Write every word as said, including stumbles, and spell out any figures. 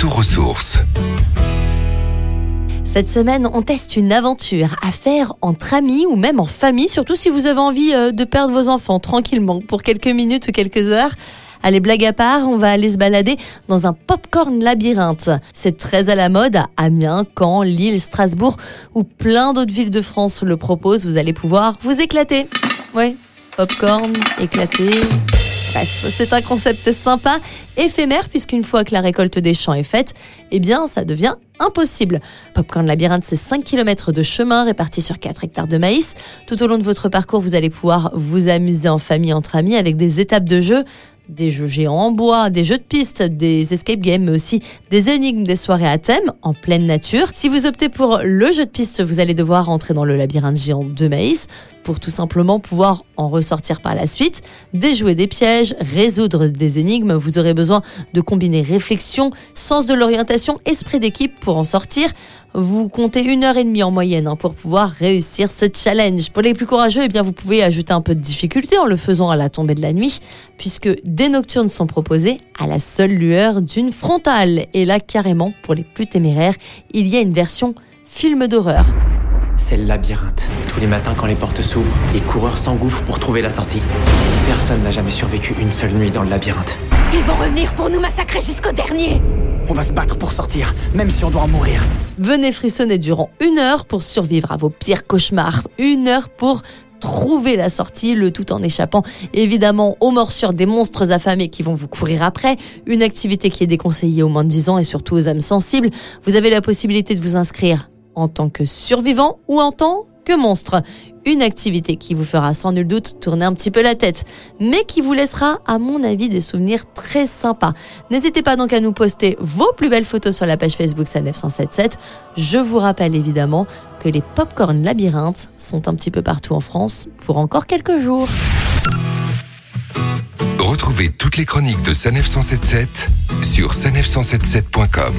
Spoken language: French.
retour aux sources. Cette semaine, on teste une aventure à faire entre amis ou même en famille, surtout si vous avez envie de perdre vos enfants tranquillement pour quelques minutes ou quelques heures. Allez, blague à part, on va aller se balader dans un popcorn labyrinthe. C'est très à la mode à Amiens, Caen, Lille, Strasbourg ou plein d'autres villes de France le proposent. Vous allez pouvoir vous éclater. Ouais, popcorn, éclater... Bref, c'est un concept sympa, éphémère, puisqu'une fois que la récolte des champs est faite, eh bien, ça devient impossible. Popcorn Labyrinthe, c'est cinq kilomètres de chemin répartis sur quatre hectares de maïs. Tout au long de votre parcours, vous allez pouvoir vous amuser en famille, entre amis, avec des étapes de jeu, des jeux géants en bois, des jeux de piste, des escape games, mais aussi des énigmes, des soirées à thème en pleine nature. Si vous optez pour le jeu de piste, vous allez devoir entrer dans le labyrinthe géant de maïs pour tout simplement pouvoir en ressortir par la suite, déjouer des pièges, résoudre des énigmes. Vous aurez besoin de combiner réflexion, sens de l'orientation, esprit d'équipe pour en sortir. Vous comptez une heure et demie en moyenne pour pouvoir réussir ce challenge. Pour les plus courageux, eh bien vous pouvez ajouter un peu de difficulté en le faisant à la tombée de la nuit, puisque des nocturnes sont proposées à la seule lueur d'une frontale. Et là, carrément, pour les plus téméraires, il y a une version film d'horreur. C'est le labyrinthe. Tous les matins, quand les portes s'ouvrent, les coureurs s'engouffrent pour trouver la sortie. Personne n'a jamais survécu une seule nuit dans le labyrinthe. Ils vont revenir pour nous massacrer jusqu'au dernier. On va se battre pour sortir, même si on doit en mourir. Venez frissonner durant une heure pour survivre à vos pires cauchemars. Une heure pour trouver la sortie, le tout en échappant évidemment aux morsures des monstres affamés qui vont vous courir après. Une activité qui est déconseillée aux moins de dix ans et surtout aux âmes sensibles. Vous avez la possibilité de vous inscrire en tant que survivant ou en tant que monstre. Une activité qui vous fera sans nul doute tourner un petit peu la tête, mais qui vous laissera, à mon avis, des souvenirs très sympas. N'hésitez pas donc à nous poster vos plus belles photos sur la page Facebook Sanef un zéro sept sept. Je vous rappelle évidemment que les popcorn labyrinthes sont un petit peu partout en France pour encore quelques jours. Retrouvez toutes les chroniques de Sanef un zéro sept sept sur sanef un zéro sept sept point com.